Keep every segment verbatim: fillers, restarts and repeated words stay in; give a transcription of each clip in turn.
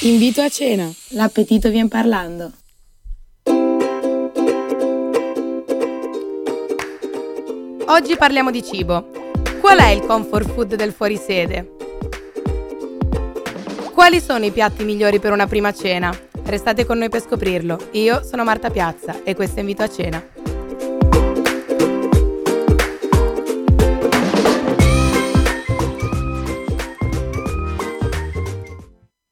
Invito a cena. L'appetito vien parlando. Oggi parliamo di cibo. Qual è il comfort food del fuorisede? Quali sono i piatti migliori per una prima cena? Restate con noi per scoprirlo. Io sono Marta Piazza e questo è Invito a cena.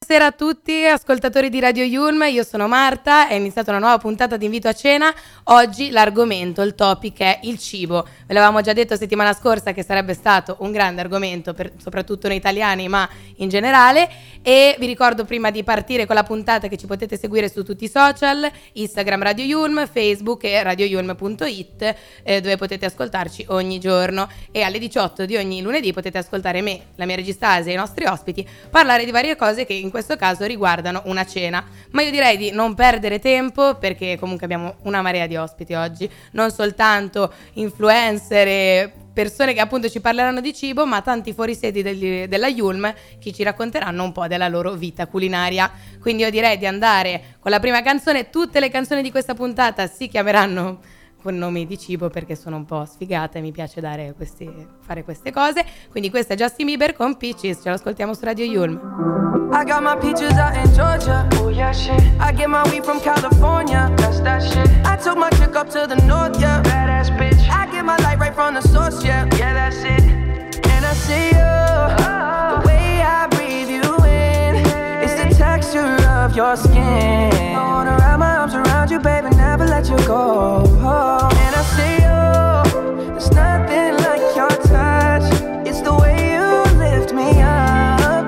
Buonasera a tutti ascoltatori di Radio I U L M, io sono Marta, è iniziata una nuova puntata di Invito a cena. Oggi l'argomento, il topic è il cibo. Ve l'avevamo già detto settimana scorsa che sarebbe stato un grande argomento per, soprattutto noi italiani ma in generale, e vi ricordo prima di partire con la puntata che ci potete seguire su tutti i social, Instagram Radio I U L M, Facebook e Radio I U L M punto it, eh, dove potete ascoltarci ogni giorno, e alle diciotto di ogni lunedì potete ascoltare me, la mia regista Asia e i nostri ospiti parlare di varie cose che in In questo caso riguardano una cena, ma io direi di non perdere tempo perché comunque abbiamo una marea di ospiti oggi, non soltanto influencer e persone che appunto ci parleranno di cibo, ma tanti fuorisedi degli, della I U L M che ci racconteranno un po' della loro vita culinaria. Quindi io direi di andare con la prima canzone. Tutte le canzoni di questa puntata si chiameranno con nomi di cibo perché sono un po' sfigata e mi piace dare questi, fare queste cose. Quindi questa è Justin Bieber con Peaches, ce l'ascoltiamo su Radio I U L M. I got my peaches out in Georgia, oh yeah shit. I get my weed from California, that's that shit. I took my chick up to the north, yeah, badass bitch. I get my light right from the source, yeah, yeah that's it. And I see you, oh, the way I breathe you in, it's the texture of your skin. I wanna wrap my arms around you, baby, never let you go. And I see you, there's nothing like your touch. It's the way you lift me up,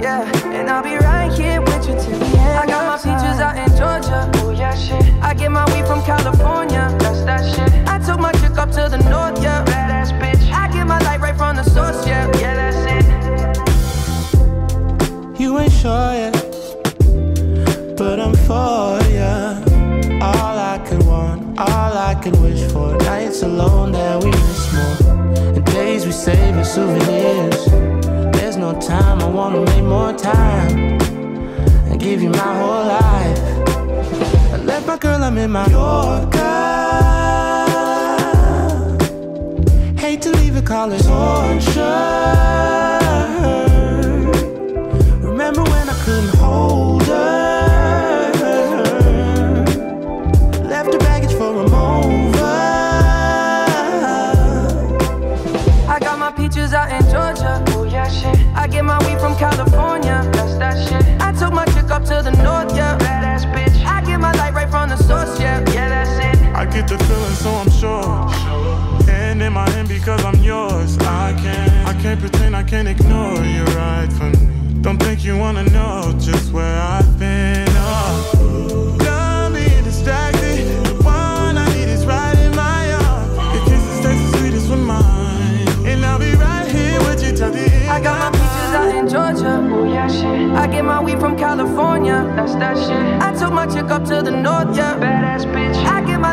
yeah. And I'll be right here with you till the end. I got my peaches out in Georgia, oh yeah shit. I get my weed from California, that's that shit. I took my chick up to the north, yeah, badass bitch. I get my light right from the source, yeah, yeah that's it. You ain't sure yet, but I'm for ya. All I could want, all I could wish for, nights alone that we miss more, and days we save as souvenirs. There's no time, I wanna make more time and give you my whole life. I left my girl, I'm in my Yorker. Hate to leave it, call it torture. Remember when I couldn't hold her? I get my weed from California, that's that shit. I took my chick up to the north, yeah, badass bitch. I get my light right from the source, yeah, yeah that's it. I get the feeling so I'm sure, and in my hand because I'm yours. I can't, I can't pretend, I can't ignore you right from me. Don't think you wanna know just where I've been, oh. Don't be distracted, the one I need is right in my arms. Your kisses taste the sweetest with mine, and I'll be right here with you till the I got my peaches out in Georgia, oh yeah shit. I get my weed from California, that's that shit. I took my chick up to the north, yeah, badass bitch. I get my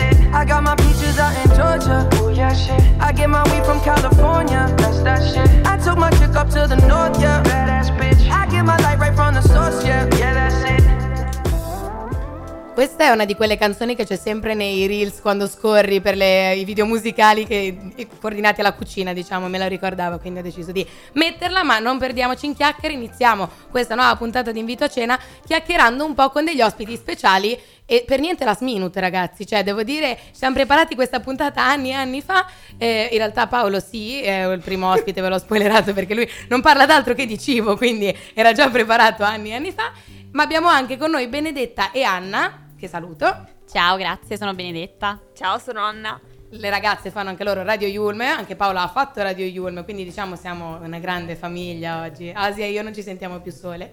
it. I got my peaches out in Georgia, oh yeah shit. I get my weed from California, that's that shit. I took my chick up to the north, yeah, badass bitch. I get my light right from the source, yeah, yeah that's it. Questa è una di quelle canzoni che c'è sempre nei reels quando scorri per le, i video musicali che, coordinati alla cucina, diciamo, me la ricordavo, quindi ho deciso di metterla, ma non perdiamoci in chiacchiere, iniziamo questa nuova puntata di Invito a cena chiacchierando un po' con degli ospiti speciali. E per niente last minute ragazzi, cioè devo dire ci siamo preparati questa puntata anni e anni fa, eh, in realtà Paolo sì, è il primo ospite, ve l'ho spoilerato perché lui non parla d'altro che di cibo, quindi era già preparato anni e anni fa, ma abbiamo anche con noi Benedetta e Anna, che saluto. Ciao, grazie, sono Benedetta. Ciao, sono Anna. Le ragazze fanno anche loro Radio I U L M, anche Paola ha fatto Radio I U L M, quindi diciamo siamo una grande famiglia oggi, Asia e io non ci sentiamo più sole.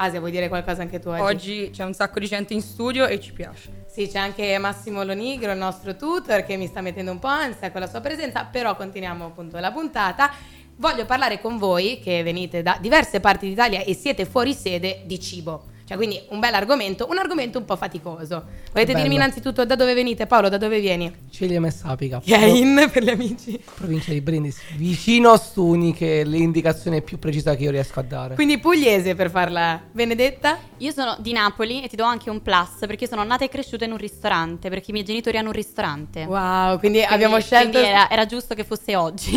Asia, vuoi dire qualcosa anche tu oggi? Oggi c'è un sacco di gente in studio e ci piace. Sì, c'è anche Massimo Lonigro, il nostro tutor, che mi sta mettendo un po' ansia con la sua presenza, però continuiamo appunto la puntata. Voglio parlare con voi, che venite da diverse parti d'Italia e siete fuori sede, di cibo. Cioè, quindi un bel argomento, un argomento un po' faticoso. Volete dirmi innanzitutto da dove venite? Paolo, da dove vieni? Cilie Messapica. Che è in, per gli amici. Provincia di Brindisi, vicino a Ostuni, che è l'indicazione più precisa che io riesco a dare. Quindi pugliese per farla. Benedetta? Io sono di Napoli e ti do anche un plus, perché sono nata e cresciuta in un ristorante, perché i miei genitori hanno un ristorante. Wow, quindi, quindi abbiamo scelto... Quindi era, era giusto che fosse oggi.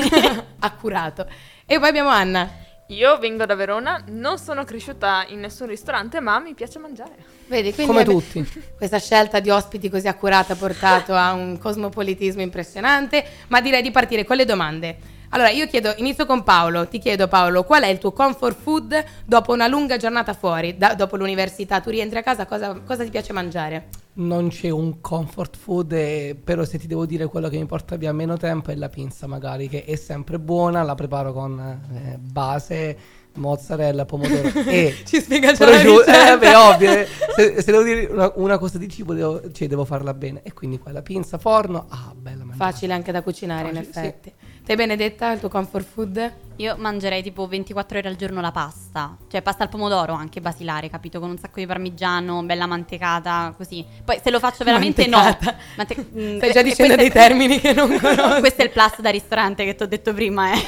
Accurato. E poi abbiamo Anna. Io vengo da Verona, non sono cresciuta in nessun ristorante, ma mi piace mangiare. Vedi, quindi come tutti. Questa scelta di ospiti così accurata ha portato a un cosmopolitismo impressionante, ma direi di partire con le domande. Allora, io chiedo, inizio con Paolo, ti chiedo Paolo, qual è il tuo comfort food dopo una lunga giornata fuori? Da, dopo l'università, tu rientri a casa, cosa, cosa ti piace mangiare? Non c'è un comfort food, eh, però se ti devo dire quello che mi porta via meno tempo è la pinza, magari, che è sempre buona, la preparo con eh, base, mozzarella, pomodoro e... Ci spiega già prosciut- la ricetta. Eh, ovvio, se, se devo dire una, una cosa di cibo, devo, cioè, devo farla bene. E quindi quella pinza, forno, ah, bella mangiata. Facile anche da cucinare, facile, in effetti. Sì. Te, Benedetta, il tuo comfort food? Io mangerei tipo ventiquattro ore al giorno la pasta, cioè pasta al pomodoro, anche basilare, capito? Con un sacco di parmigiano, bella mantecata, così. Poi se lo faccio veramente mantecata. no. Mante- Stai già dicendo dei è... termini che non conosco. Questo è il plus da ristorante che ti ho detto prima, eh.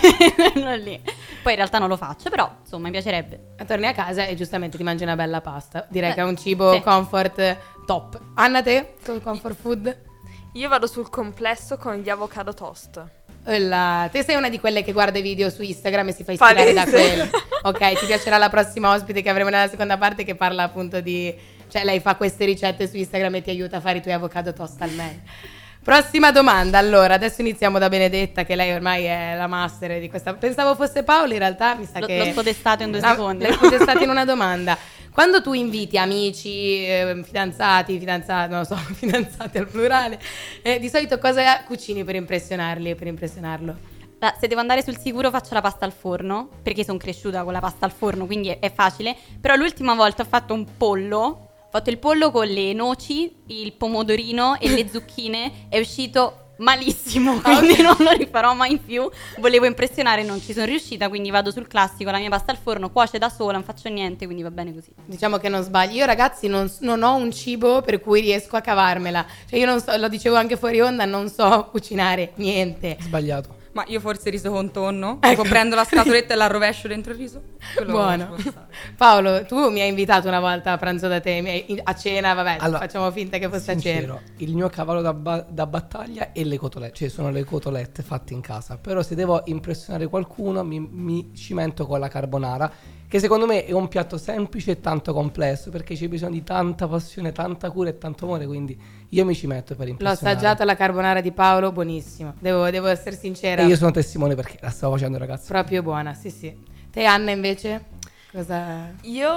Non lì. Poi in realtà non lo faccio, però insomma mi piacerebbe. Torni a casa e giustamente ti mangi una bella pasta. Direi eh, che è un cibo sì. comfort top. Anna, te, sul comfort food? Io vado sul complesso con gli avocado toast. La... Te sei una di quelle che guarda i video su Instagram e si fa ispirare da quelli. Ok, ti piacerà la prossima ospite che avremo nella seconda parte, che parla appunto di... Cioè lei fa queste ricette su Instagram e ti aiuta a fare i tuoi avocado toast al meglio. Prossima domanda, allora, adesso iniziamo da Benedetta, che lei ormai è la master di questa... Pensavo fosse Paolo, in realtà mi sa L- che... L'ho spodestato in due la... secondi. L'ho spodestato in una domanda. Quando tu inviti amici, eh, fidanzati, fidanzate, non lo so, fidanzate al plurale, eh, di solito cosa cucini per impressionarli e per impressionarlo? Allora, se devo andare sul sicuro faccio la pasta al forno, perché sono cresciuta con la pasta al forno, quindi è, è facile. Però l'ultima volta ho fatto un pollo... Ho fatto il pollo con le noci, il pomodorino e le zucchine, è uscito malissimo, quindi non lo rifarò mai più. Volevo impressionare, non ci sono riuscita, quindi vado sul classico, la mia pasta al forno, cuoce da sola, non faccio niente, quindi va bene così. Diciamo che non sbaglio. Io ragazzi non, non ho un cibo per cui riesco a cavarmela, cioè io non so, lo dicevo anche fuori onda, non so cucinare niente. Sbagliato. Ma io forse riso con tonno, ecco. Prendo la scatoletta e la rovescio dentro il riso. Quello buono. Paolo, tu mi hai invitato una volta a pranzo da te, mi hai, a cena, vabbè, allora, facciamo finta che fosse sincero, a cena. Il mio cavallo da, ba- da battaglia è le cotolette, cioè sono le cotolette fatte in casa. Però se devo impressionare qualcuno mi, mi cimento con la carbonara, che secondo me è un piatto semplice e tanto complesso, perché c'è bisogno di tanta passione, tanta cura e tanto amore, quindi io mi ci metto per impressionare. L'ho assaggiata la carbonara di Paolo, buonissima, devo, devo essere sincera. E io sono testimone perché la stavo facendo, ragazzi. Proprio buona, sì sì. Te, Anna, invece? Cosa... Io...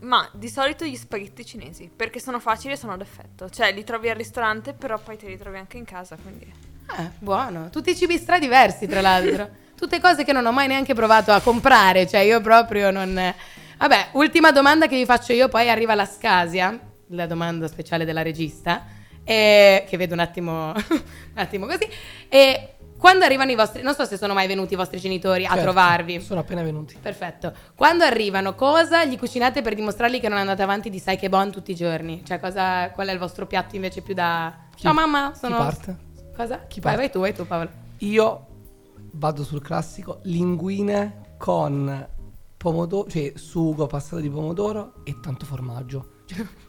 ma di solito gli spaghetti cinesi, perché sono facili e sono d'effetto. Cioè li trovi al ristorante, però poi te li trovi anche in casa, quindi... Ah, buono. Tutti i cibi stradiversi, tra l'altro. Tutte cose che non ho mai neanche provato a comprare, cioè io proprio non... Vabbè, ultima domanda che vi faccio io, poi arriva la Scasia, la domanda speciale della regista, e... che vedo un attimo, un attimo così, e... Quando arrivano i vostri... Non so se sono mai venuti i vostri genitori, certo, a trovarvi. Sono appena venuti. Perfetto. Quando arrivano, cosa gli cucinate per dimostrargli che non andate avanti di sai che bon tutti i giorni? Cioè, cosa, qual è il vostro piatto invece più da... Ciao chi, mamma, sono... Chi parte? Cosa? Chi parte? Vai, vai tu, vai tu, Paolo. Io vado sul classico, linguine con pomodoro, cioè sugo passato di pomodoro e tanto formaggio.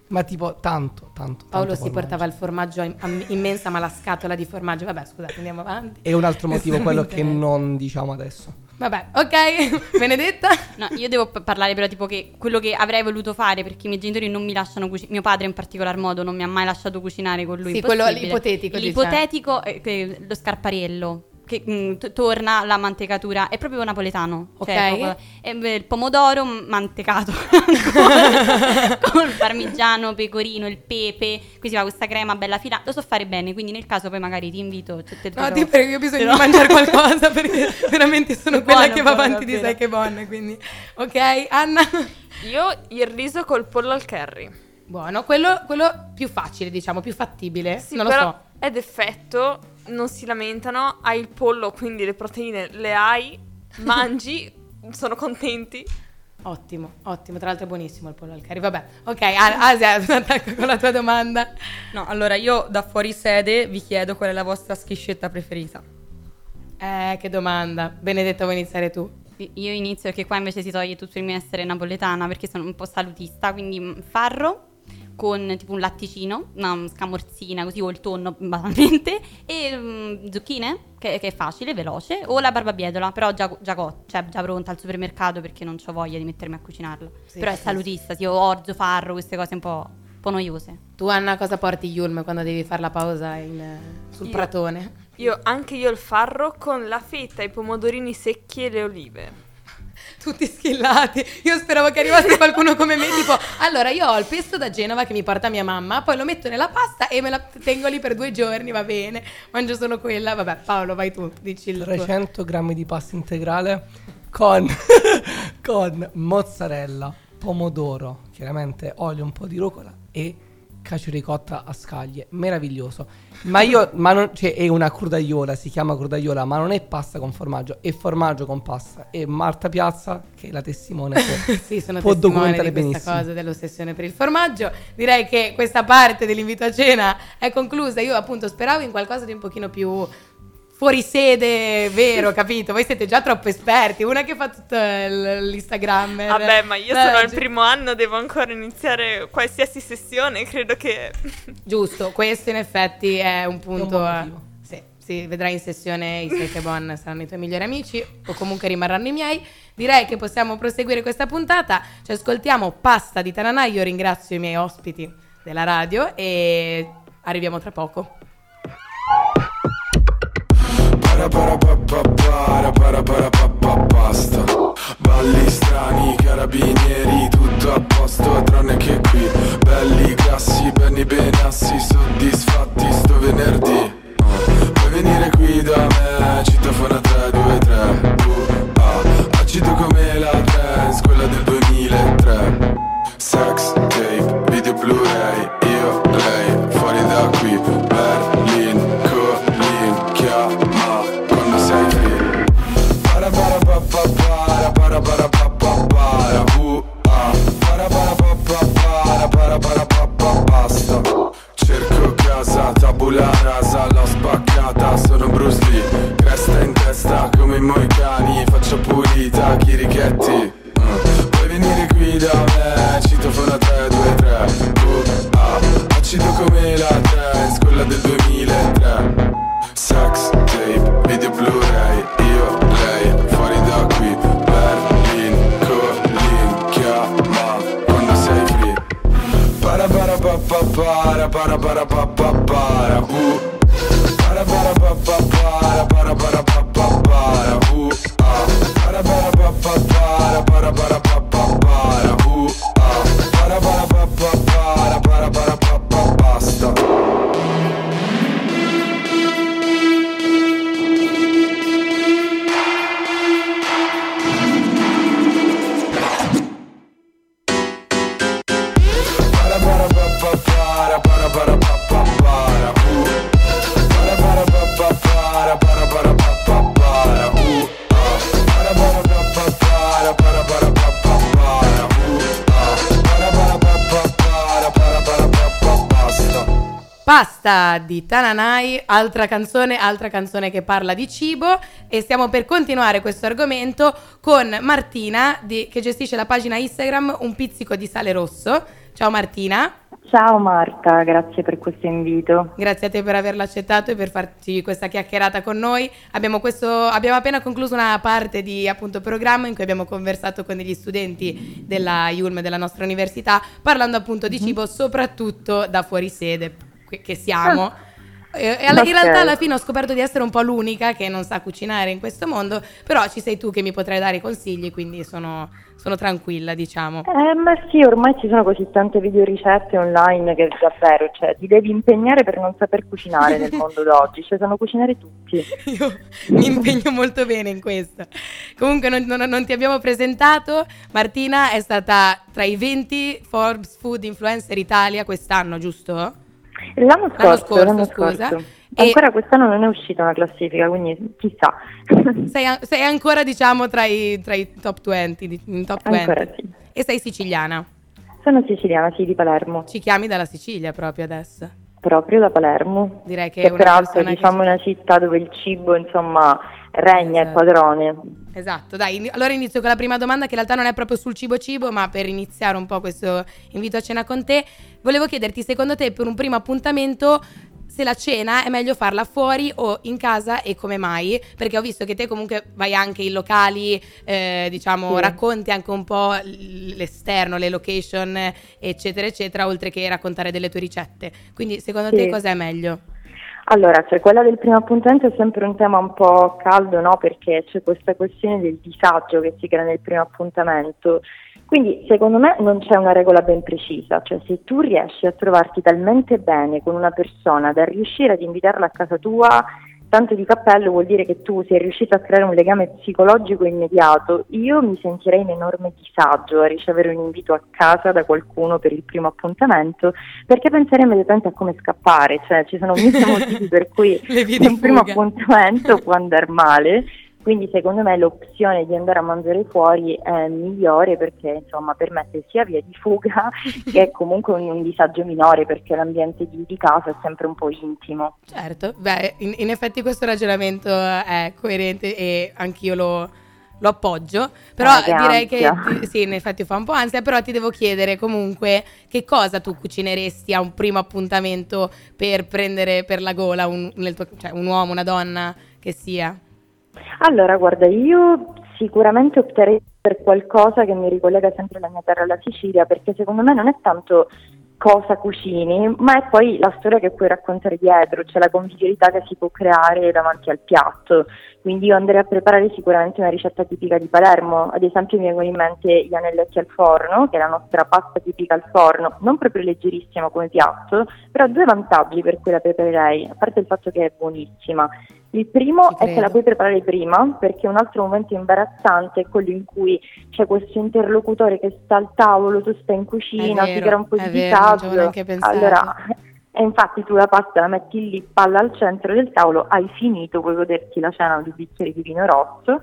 Ma tipo tanto, tanto Paolo tanto si formaggio. Portava il formaggio in, am, immensa, ma la scatola di formaggio. Vabbè, scusate, andiamo avanti. È un altro motivo quello che non diciamo adesso. Vabbè, ok. Benedetta? No, io devo parlare però tipo che quello che avrei voluto fare, perché i miei genitori non mi lasciano cucinare. Mio padre in particolar modo non mi ha mai lasciato cucinare con lui. Sì, quello l'ipotetico. L'ipotetico, diciamo. L'ipotetico, eh, lo scarpariello. che mh, torna la mantecatura, è proprio napoletano, okay. Cioè, proprio, è il pomodoro mantecato con il parmigiano, pecorino, il pepe, qui si fa questa crema bella fila, lo so fare bene, quindi nel caso poi magari ti invito, cioè, te, te no, lo... ti prego, io ho bisogno però... di mangiare qualcosa perché veramente sono buono, quella che va avanti di sé, che buona, quindi ok. Anna? Io il riso col pollo al curry, buono, quello, quello più facile, diciamo, più fattibile, sì, non lo so, è d'effetto, non si lamentano, hai il pollo, quindi le proteine le hai, mangi, sono contenti. Ottimo, ottimo, tra l'altro è buonissimo il pollo al curry, vabbè. Ok, Asia, attacco con la tua domanda. No, allora io da fuori sede vi chiedo qual è la vostra schiscetta preferita. Eh, che domanda. Benedetta, vuoi iniziare tu? Io inizio, che qua invece si toglie tutto il mio essere napoletana, perché sono un po' salutista, quindi farro con tipo un latticino, una scamorzina così, o il tonno banalmente, e um, zucchine, che, che è facile, veloce, o la barbabietola, però già, già, co- cioè già pronta al supermercato, perché non ho voglia di mettermi a cucinarla, sì, però è salutista, sì, orzo, farro, queste cose un po', un po' noiose. Tu Anna cosa porti Yulm quando devi fare la pausa in, sul io, pratone? Io anche io il farro con la feta, i pomodorini secchi e le olive. Tutti schillati. Io speravo che arrivasse qualcuno come me, tipo, allora io ho il pesto da Genova che mi porta mia mamma, poi lo metto nella pasta e me la tengo lì per due giorni, va bene, mangio solo quella. Vabbè, Paolo, vai tu, dici il trecento tuo. Grammi di pasta integrale con, con mozzarella, pomodoro, chiaramente olio, un po' di rucola e cacio ricotta a scaglie, meraviglioso. Ma io, ma non, cioè, è una crudaiola, si chiama crudaiola, ma non è pasta con formaggio, è formaggio con pasta. E Marta Piazza, che è la testimone, che sì, sono può documentare benissimo questa cosa dell'ossessione per il formaggio. Direi che questa parte dell'invito a cena è conclusa. Io appunto speravo in qualcosa di un pochino più fuori sede, vero, capito? Voi siete già troppo esperti, una che fa tutto l'Instagrammer. Vabbè, ma io sono eh, al gi- primo anno, devo ancora iniziare qualsiasi sessione, credo che... Giusto, questo in effetti è un punto... Un uh, sì, sì, vedrai in sessione i sei che bon saranno i tuoi migliori amici, o comunque rimarranno i miei. Direi che possiamo proseguire questa puntata, ci ascoltiamo Pasta di Tananai, io ringrazio i miei ospiti della radio e arriviamo tra poco. Para papà para para para papà pasta. Balli strani, carabinieri, tutto a posto tranne che qui. Belli grassi, belli benassi, soddisfatti sto venerdì. Puoi venire qui da me, citofono tre due tre. Uh, acido come la dance, quella del duemilatré. Sex tape, video Blu-ray, io, lei, fuori da qui. Berlin, Colin, chiama. Para para para para para para para para para para pasta. Cerco casa, tabula rasa, l'ho spaccata, sono Bruce Lee. Cresta in testa come i moicani, faccio pulita, chirichetti. Puoi venire qui da me, citofono tre due tre. Acido come la dance, quella del duemilatré. Sex tape, video Blu-ray, io, lei, fuori da qui. Berlin, Colin, chiama quando sei free. Para para pa pa para para para pa pa para bu. Para para pa pa para para para pa pa para bu. Para para pa pa para para para pa pa para bu. Para para pa pa para para para pa pa pasta. Pasta di Tananai, altra canzone, altra canzone che parla di cibo, e stiamo per continuare questo argomento con Martina di, che gestisce la pagina Instagram Un Pizzico di Sale Rosso. Ciao Martina. Ciao Marta, grazie per questo invito. Grazie a te per averlo accettato e per farci questa chiacchierata con noi. Abbiamo, questo, abbiamo appena concluso una parte di appunto programma in cui abbiamo conversato con degli studenti della I U L M della nostra università parlando appunto di cibo, soprattutto da fuori sede che siamo, E in okay. realtà alla fine ho scoperto di essere un po' l'unica che non sa cucinare in questo mondo, però ci sei tu che mi potrai dare consigli, quindi sono, sono tranquilla, diciamo. Eh, ma sì, ormai ci sono così tante videoricette online che davvero, cioè, ti devi impegnare per non saper cucinare nel mondo d'oggi, cioè sanno cucinare tutti. Io mi impegno molto bene in questo. Comunque non, non, non ti abbiamo presentato, Martina è stata tra i venti Forbes Food Influencer Italia quest'anno, giusto? L'anno scorso, l'anno scorso, l'anno scorso. Scusa. Ancora e... quest'anno non è uscita una classifica, quindi chissà. Sei, sei ancora, diciamo, tra i, tra i top venti, top venti. Ancora, sì. E sei siciliana? Sono siciliana, sì, di Palermo. Ci chiami dalla Sicilia proprio adesso? Proprio da Palermo. Direi che, che è una peraltro, diciamo, che... una città dove il cibo, insomma, regna, esatto, il padrone. Esatto, dai, allora inizio con la prima domanda che in realtà non è proprio sul cibo cibo, ma per iniziare un po' questo invito a cena con te, volevo chiederti, secondo te, per un primo appuntamento, se la cena è meglio farla fuori o in casa e come mai? Perché ho visto che te comunque vai anche in locali, eh, diciamo, sì, racconti anche un po' l'esterno, le location, eccetera, eccetera, oltre che raccontare delle tue ricette. Quindi secondo sì. te cos'è meglio? Allora, cioè, quella del primo appuntamento è sempre un tema un po' caldo, no? Perché c'è questa questione del disagio che si crea nel primo appuntamento. Quindi secondo me non c'è una regola ben precisa, cioè se tu riesci a trovarti talmente bene con una persona da riuscire ad invitarla a casa tua, tanto di cappello, vuol dire che tu sei riuscita a creare un legame psicologico immediato. Io mi sentirei in enorme disagio a ricevere un invito a casa da qualcuno per il primo appuntamento, perché penserei immediatamente a come scappare, cioè ci sono mille motivi per cui un primo appuntamento può andare male. Quindi secondo me l'opzione di andare a mangiare fuori è migliore, perché insomma permette sia via di fuga che comunque un, un disagio minore, perché l'ambiente di, di casa è sempre un po' intimo. Certo, beh, in, in effetti questo ragionamento è coerente e anch'io lo, lo appoggio, però eh, che direi ansia. che ti, sì, in effetti fa un po' ansia, però ti devo chiedere comunque che cosa tu cucineresti a un primo appuntamento per prendere per la gola un, nel tuo, cioè, un uomo, una donna che sia. Allora, guarda, io sicuramente opterei per qualcosa che mi ricollega sempre alla mia terra, la Sicilia, perché secondo me non è tanto cosa cucini, ma è poi la storia che puoi raccontare dietro, cioè la convivialità che si può creare davanti al piatto. Quindi io andrei a preparare sicuramente una ricetta tipica di Palermo, ad esempio mi vengono in mente gli anelletti al forno, che è la nostra pasta tipica al forno, non proprio leggerissima come piatto, però due vantaggi per cui la preparerei, a parte il fatto che è buonissima. Il primo Ci è credo. che la puoi preparare prima, perché un altro momento imbarazzante è quello in cui c'è questo interlocutore che sta al tavolo, tu stai in cucina, ti crea un po' di disagio. Allora, e infatti tu la pasta la metti lì, palla al centro del tavolo, hai finito, puoi goderti la cena di bicchieri di vino rosso.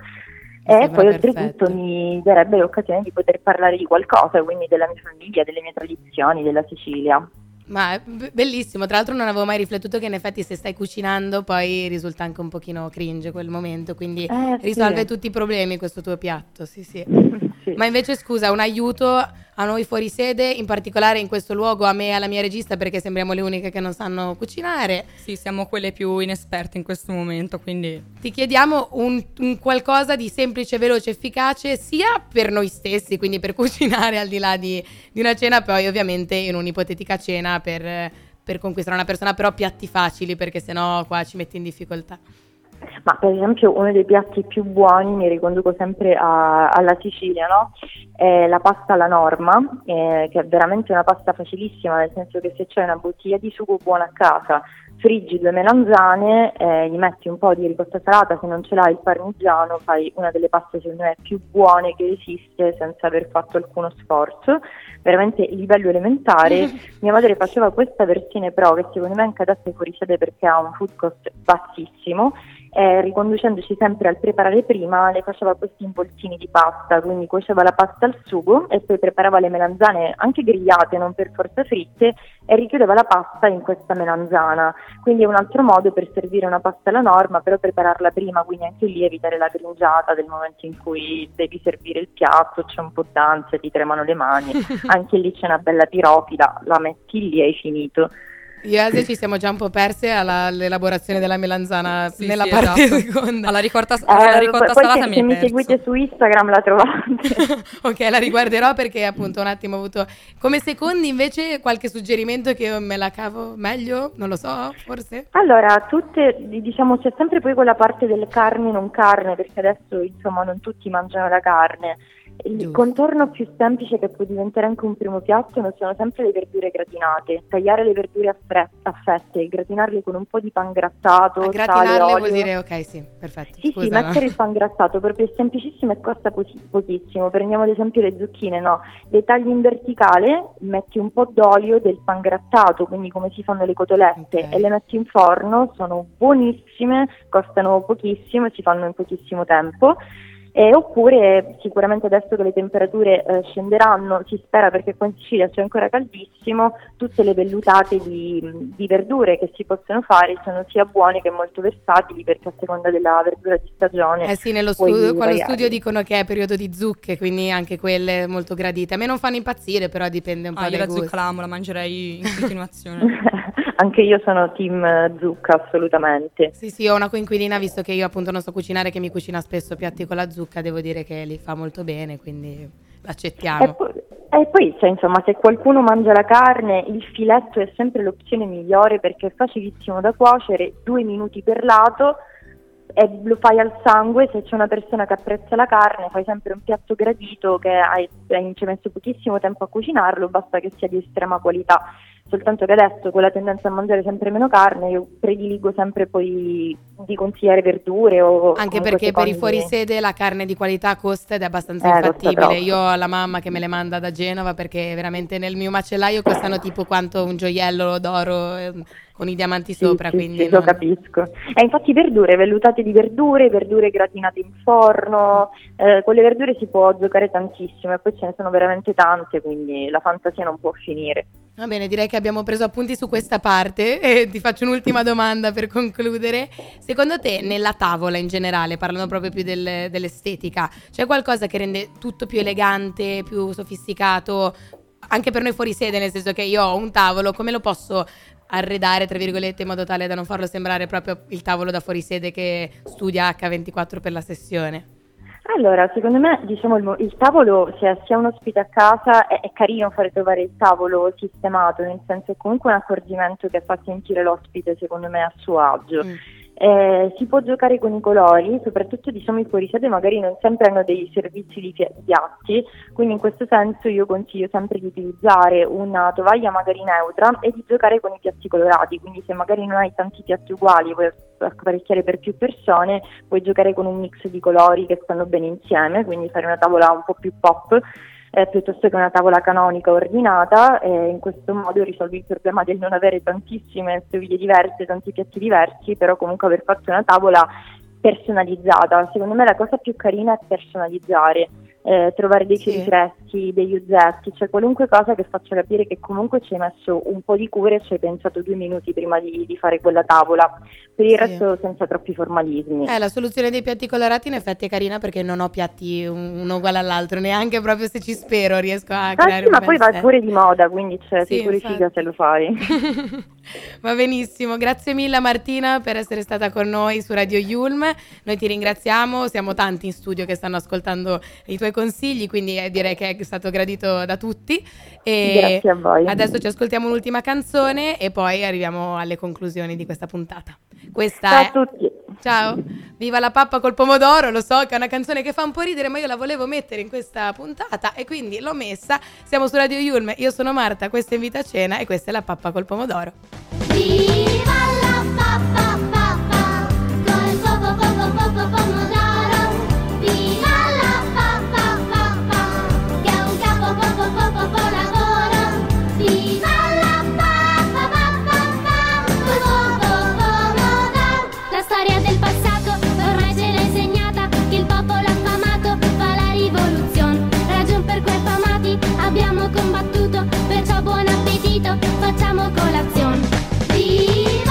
E poi oltretutto mi darebbe l'occasione di poter parlare di qualcosa, quindi della mia famiglia, delle mie tradizioni, della Sicilia. Ma è bellissimo, tra l'altro non avevo mai riflettuto che in effetti se stai cucinando poi risulta anche un pochino cringe quel momento, quindi eh, risolve sì. tutti i problemi questo tuo piatto, sì sì. sì. Ma invece scusa, un aiuto a noi fuori sede, in particolare in questo luogo a me e alla mia regista, perché sembriamo le uniche che non sanno cucinare. Sì, siamo quelle più inesperte in questo momento, quindi... Ti chiediamo un, un qualcosa di semplice, veloce, efficace, sia per noi stessi, quindi per cucinare al di là di, di una cena, poi ovviamente in un'ipotetica cena, Per, per conquistare una persona, però piatti facili, perché sennò qua ci metti in difficoltà. Ma per esempio uno dei piatti più buoni, mi riconduco sempre a, alla Sicilia, no? È la pasta alla norma, eh, che è veramente una pasta facilissima, nel senso che se c'è una bottiglia di sugo buona a casa, friggi due melanzane, eh, gli metti un po' di ricotta salata, se non ce l'hai il parmigiano, fai una delle paste secondo me più buone che esiste senza aver fatto alcuno sforzo, veramente livello elementare. Mia madre faceva questa versione pro, che secondo me è anche adatta ai fuori sede perché ha un food cost bassissimo, Eh, riconducendoci sempre al preparare prima, le faceva questi involtini di pasta, quindi cuoceva la pasta al sugo e poi preparava le melanzane anche grigliate, non per forza fritte, e richiudeva la pasta in questa melanzana, quindi è un altro modo per servire una pasta alla norma, però prepararla prima, quindi anche lì evitare la gringiata del momento in cui devi servire il piatto, c'è un po' d'ansia, ti tremano le mani, anche lì c'è una bella pirofila, la metti lì e hai finito. Io e Asia ci siamo già un po' perse all'elaborazione della melanzana, sì, nella sì, parte esatto. seconda. Alla ricotta, eh, la ricotta salata mi è perso. Se mi seguite su Instagram la trovate. Ok, la riguarderò perché appunto un attimo ho avuto... Come secondi invece qualche suggerimento che me la cavo meglio? Non lo so, forse? Allora, tutte, diciamo c'è sempre poi quella parte del carne non carne, perché adesso insomma non tutti mangiano la carne. Il contorno più semplice che può diventare anche un primo piatto sono sempre le verdure gratinate. Tagliare le verdure a, fre- a fette, gratinarle con un po' di pan grattato, gratinarle sale, olio. Vuol dire ok, sì, perfetto. Sì, scusa, sì, no? Mettere il pan grattato proprio è semplicissimo e costa pochi- pochissimo. Prendiamo ad esempio le zucchine, no? Le tagli in verticale, metti un po' d'olio del pan grattato, quindi come si fanno le cotolette, okay. E le metti in forno, sono buonissime, costano pochissimo e si fanno in pochissimo tempo. Eh, oppure sicuramente adesso che le temperature eh, scenderanno, si spera, perché qua in Sicilia c'è ancora caldissimo, tutte le vellutate di, di verdure che si possono fare sono sia buone che molto versatili, perché a seconda della verdura di stagione. Eh sì, nello studio, con lo studio dicono che è periodo di zucche, quindi anche quelle molto gradite. A me non fanno impazzire, però dipende un ah, po' dai gusti. Io la zucca l'amo, la mangerei in continuazione. Anche io sono team zucca, assolutamente. Sì, sì, ho una coinquilina, visto che io appunto non so cucinare, che mi cucina spesso piatti con la zucca. Devo dire che li fa molto bene, quindi l'accettiamo. E poi, e poi cioè, insomma, se qualcuno mangia la carne, il filetto è sempre l'opzione migliore perché è facilissimo da cuocere, due minuti per lato, e lo fai al sangue. Se c'è una persona che apprezza la carne, fai sempre un piatto gradito che hai, hai ci hai messo pochissimo tempo a cucinarlo, basta che sia di estrema qualità. Soltanto che adesso con la tendenza a mangiare sempre meno carne, io prediligo sempre poi di consigliare verdure o anche perché per i fuorisede la carne di qualità costa ed è abbastanza eh, infattibile. Io ho la mamma che me le manda da Genova, perché veramente nel mio macellaio costano tipo quanto un gioiello d'oro eh, con i diamanti sì, sopra sì, quindi sì, non... lo capisco. E infatti verdure, vellutate di verdure, verdure gratinate in forno, eh, con le verdure si può giocare tantissimo e poi ce ne sono veramente tante, quindi la fantasia non può finire. Va bene, direi che abbiamo preso appunti su questa parte e ti faccio un'ultima domanda per concludere. Secondo te nella tavola in generale, parlando proprio più del, dell'estetica, c'è qualcosa che rende tutto più elegante, più sofisticato, anche per noi fuori sede, nel senso che io ho un tavolo, come lo posso arredare tra virgolette in modo tale da non farlo sembrare proprio il tavolo da fuori sede che studia acca ventiquattro per la sessione? Allora, secondo me, diciamo, il, il tavolo, se si ha un ospite a casa, è, è carino fare trovare il tavolo sistemato, nel senso è comunque un accorgimento che fa sentire l'ospite, secondo me, a suo agio. Mm. Eh, si può giocare con i colori, soprattutto diciamo i fuorisede magari non sempre hanno dei servizi di piatti, quindi in questo senso io consiglio sempre di utilizzare una tovaglia magari neutra e di giocare con i piatti colorati, quindi se magari non hai tanti piatti uguali, vuoi apparecchiare per più persone, puoi giocare con un mix di colori che stanno bene insieme, quindi fare una tavola un po' più pop Eh, piuttosto che una tavola canonica ordinata, eh, in questo modo risolvi il problema del non avere tantissime stoviglie diverse, tanti piatti diversi, però comunque aver fatto una tavola personalizzata. Secondo me la cosa più carina è personalizzare, eh, trovare dei fiori freschi, degli uzetti, cioè qualunque cosa che faccia capire che comunque ci hai messo un po' di cura e ci hai pensato due minuti prima di, di fare quella tavola. Per il sì. resto senza troppi formalismi. Eh, la soluzione dei piatti colorati in effetti è carina, perché non ho piatti uno uguale all'altro, neanche proprio se ci spero riesco a ah, creare sì, un ma poi va pure di moda, quindi cioè, sì, sei pure figa se lo fai. Va benissimo, grazie mille Martina per essere stata con noi su Radio Yulm. Noi ti ringraziamo, siamo tanti in studio che stanno ascoltando i tuoi consigli, quindi direi che è stato gradito da tutti. E grazie a voi. Adesso ci ascoltiamo un'ultima canzone e poi arriviamo alle conclusioni di questa puntata. Questa ciao è... a tutti. Ciao. Viva la pappa col pomodoro, lo so che è una canzone che fa un po' ridere, ma io la volevo mettere in questa puntata e quindi l'ho messa. Siamo su Radio Yulm, io sono Marta, questa è Invito a Cena e questa è la pappa col pomodoro. Viva la pappa, pappa col popo, popo, popo, pomodoro. Viva la pappa, pappa che è un capo, popo, popo, popo lavoro. Viva la pappa, pappa, pappa col popo, pomodoro. La storia del passato ormai ce l'ha insegnata, che il popolo affamato fa la rivoluzione. Ragion per cui affamati abbiamo combattuto, perciò buon appetito, facciamo colazione. Viva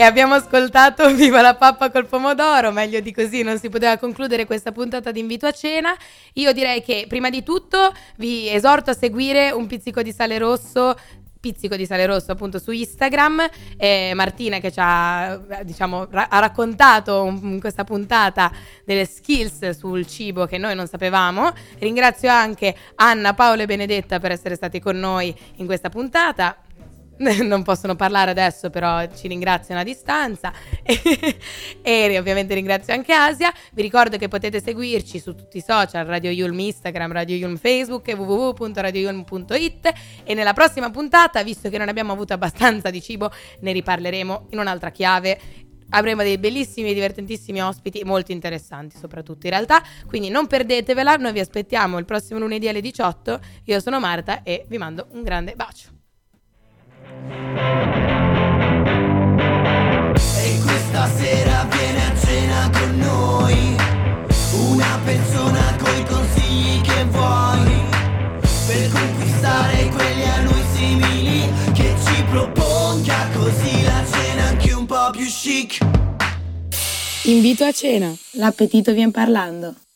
e abbiamo ascoltato Viva la pappa col pomodoro, meglio di così non si poteva concludere questa puntata di Invito a Cena. Io direi che prima di tutto vi esorto a seguire Un Pizzico di Sale Rosso, Pizzico di Sale Rosso appunto su Instagram, eh, Martina che ci ha, diciamo, ra- ha raccontato in questa puntata delle skills sul cibo che noi non sapevamo. Ringrazio anche Anna, Paolo e Benedetta per essere stati con noi in questa puntata. Non possono parlare adesso, però ci ringraziano a distanza. E ovviamente ringrazio anche Asia. Vi ricordo che potete seguirci su tutti i social, Radio Yulm Instagram, Radio Yulm Facebook e w w w punto radio yulm punto i t. E nella prossima puntata, visto che non abbiamo avuto abbastanza di cibo, ne riparleremo in un'altra chiave. Avremo dei bellissimi e divertentissimi ospiti, molto interessanti soprattutto in realtà. Quindi non perdetevela, noi vi aspettiamo il prossimo lunedì alle diciotto. Io sono Marta e vi mando un grande bacio. E questa sera viene a cena con noi una persona coi consigli che vuoi, per conquistare quelli a lui simili, che ci proponga così la cena anche un po' più chic. Invito a cena, l'appetito vien parlando.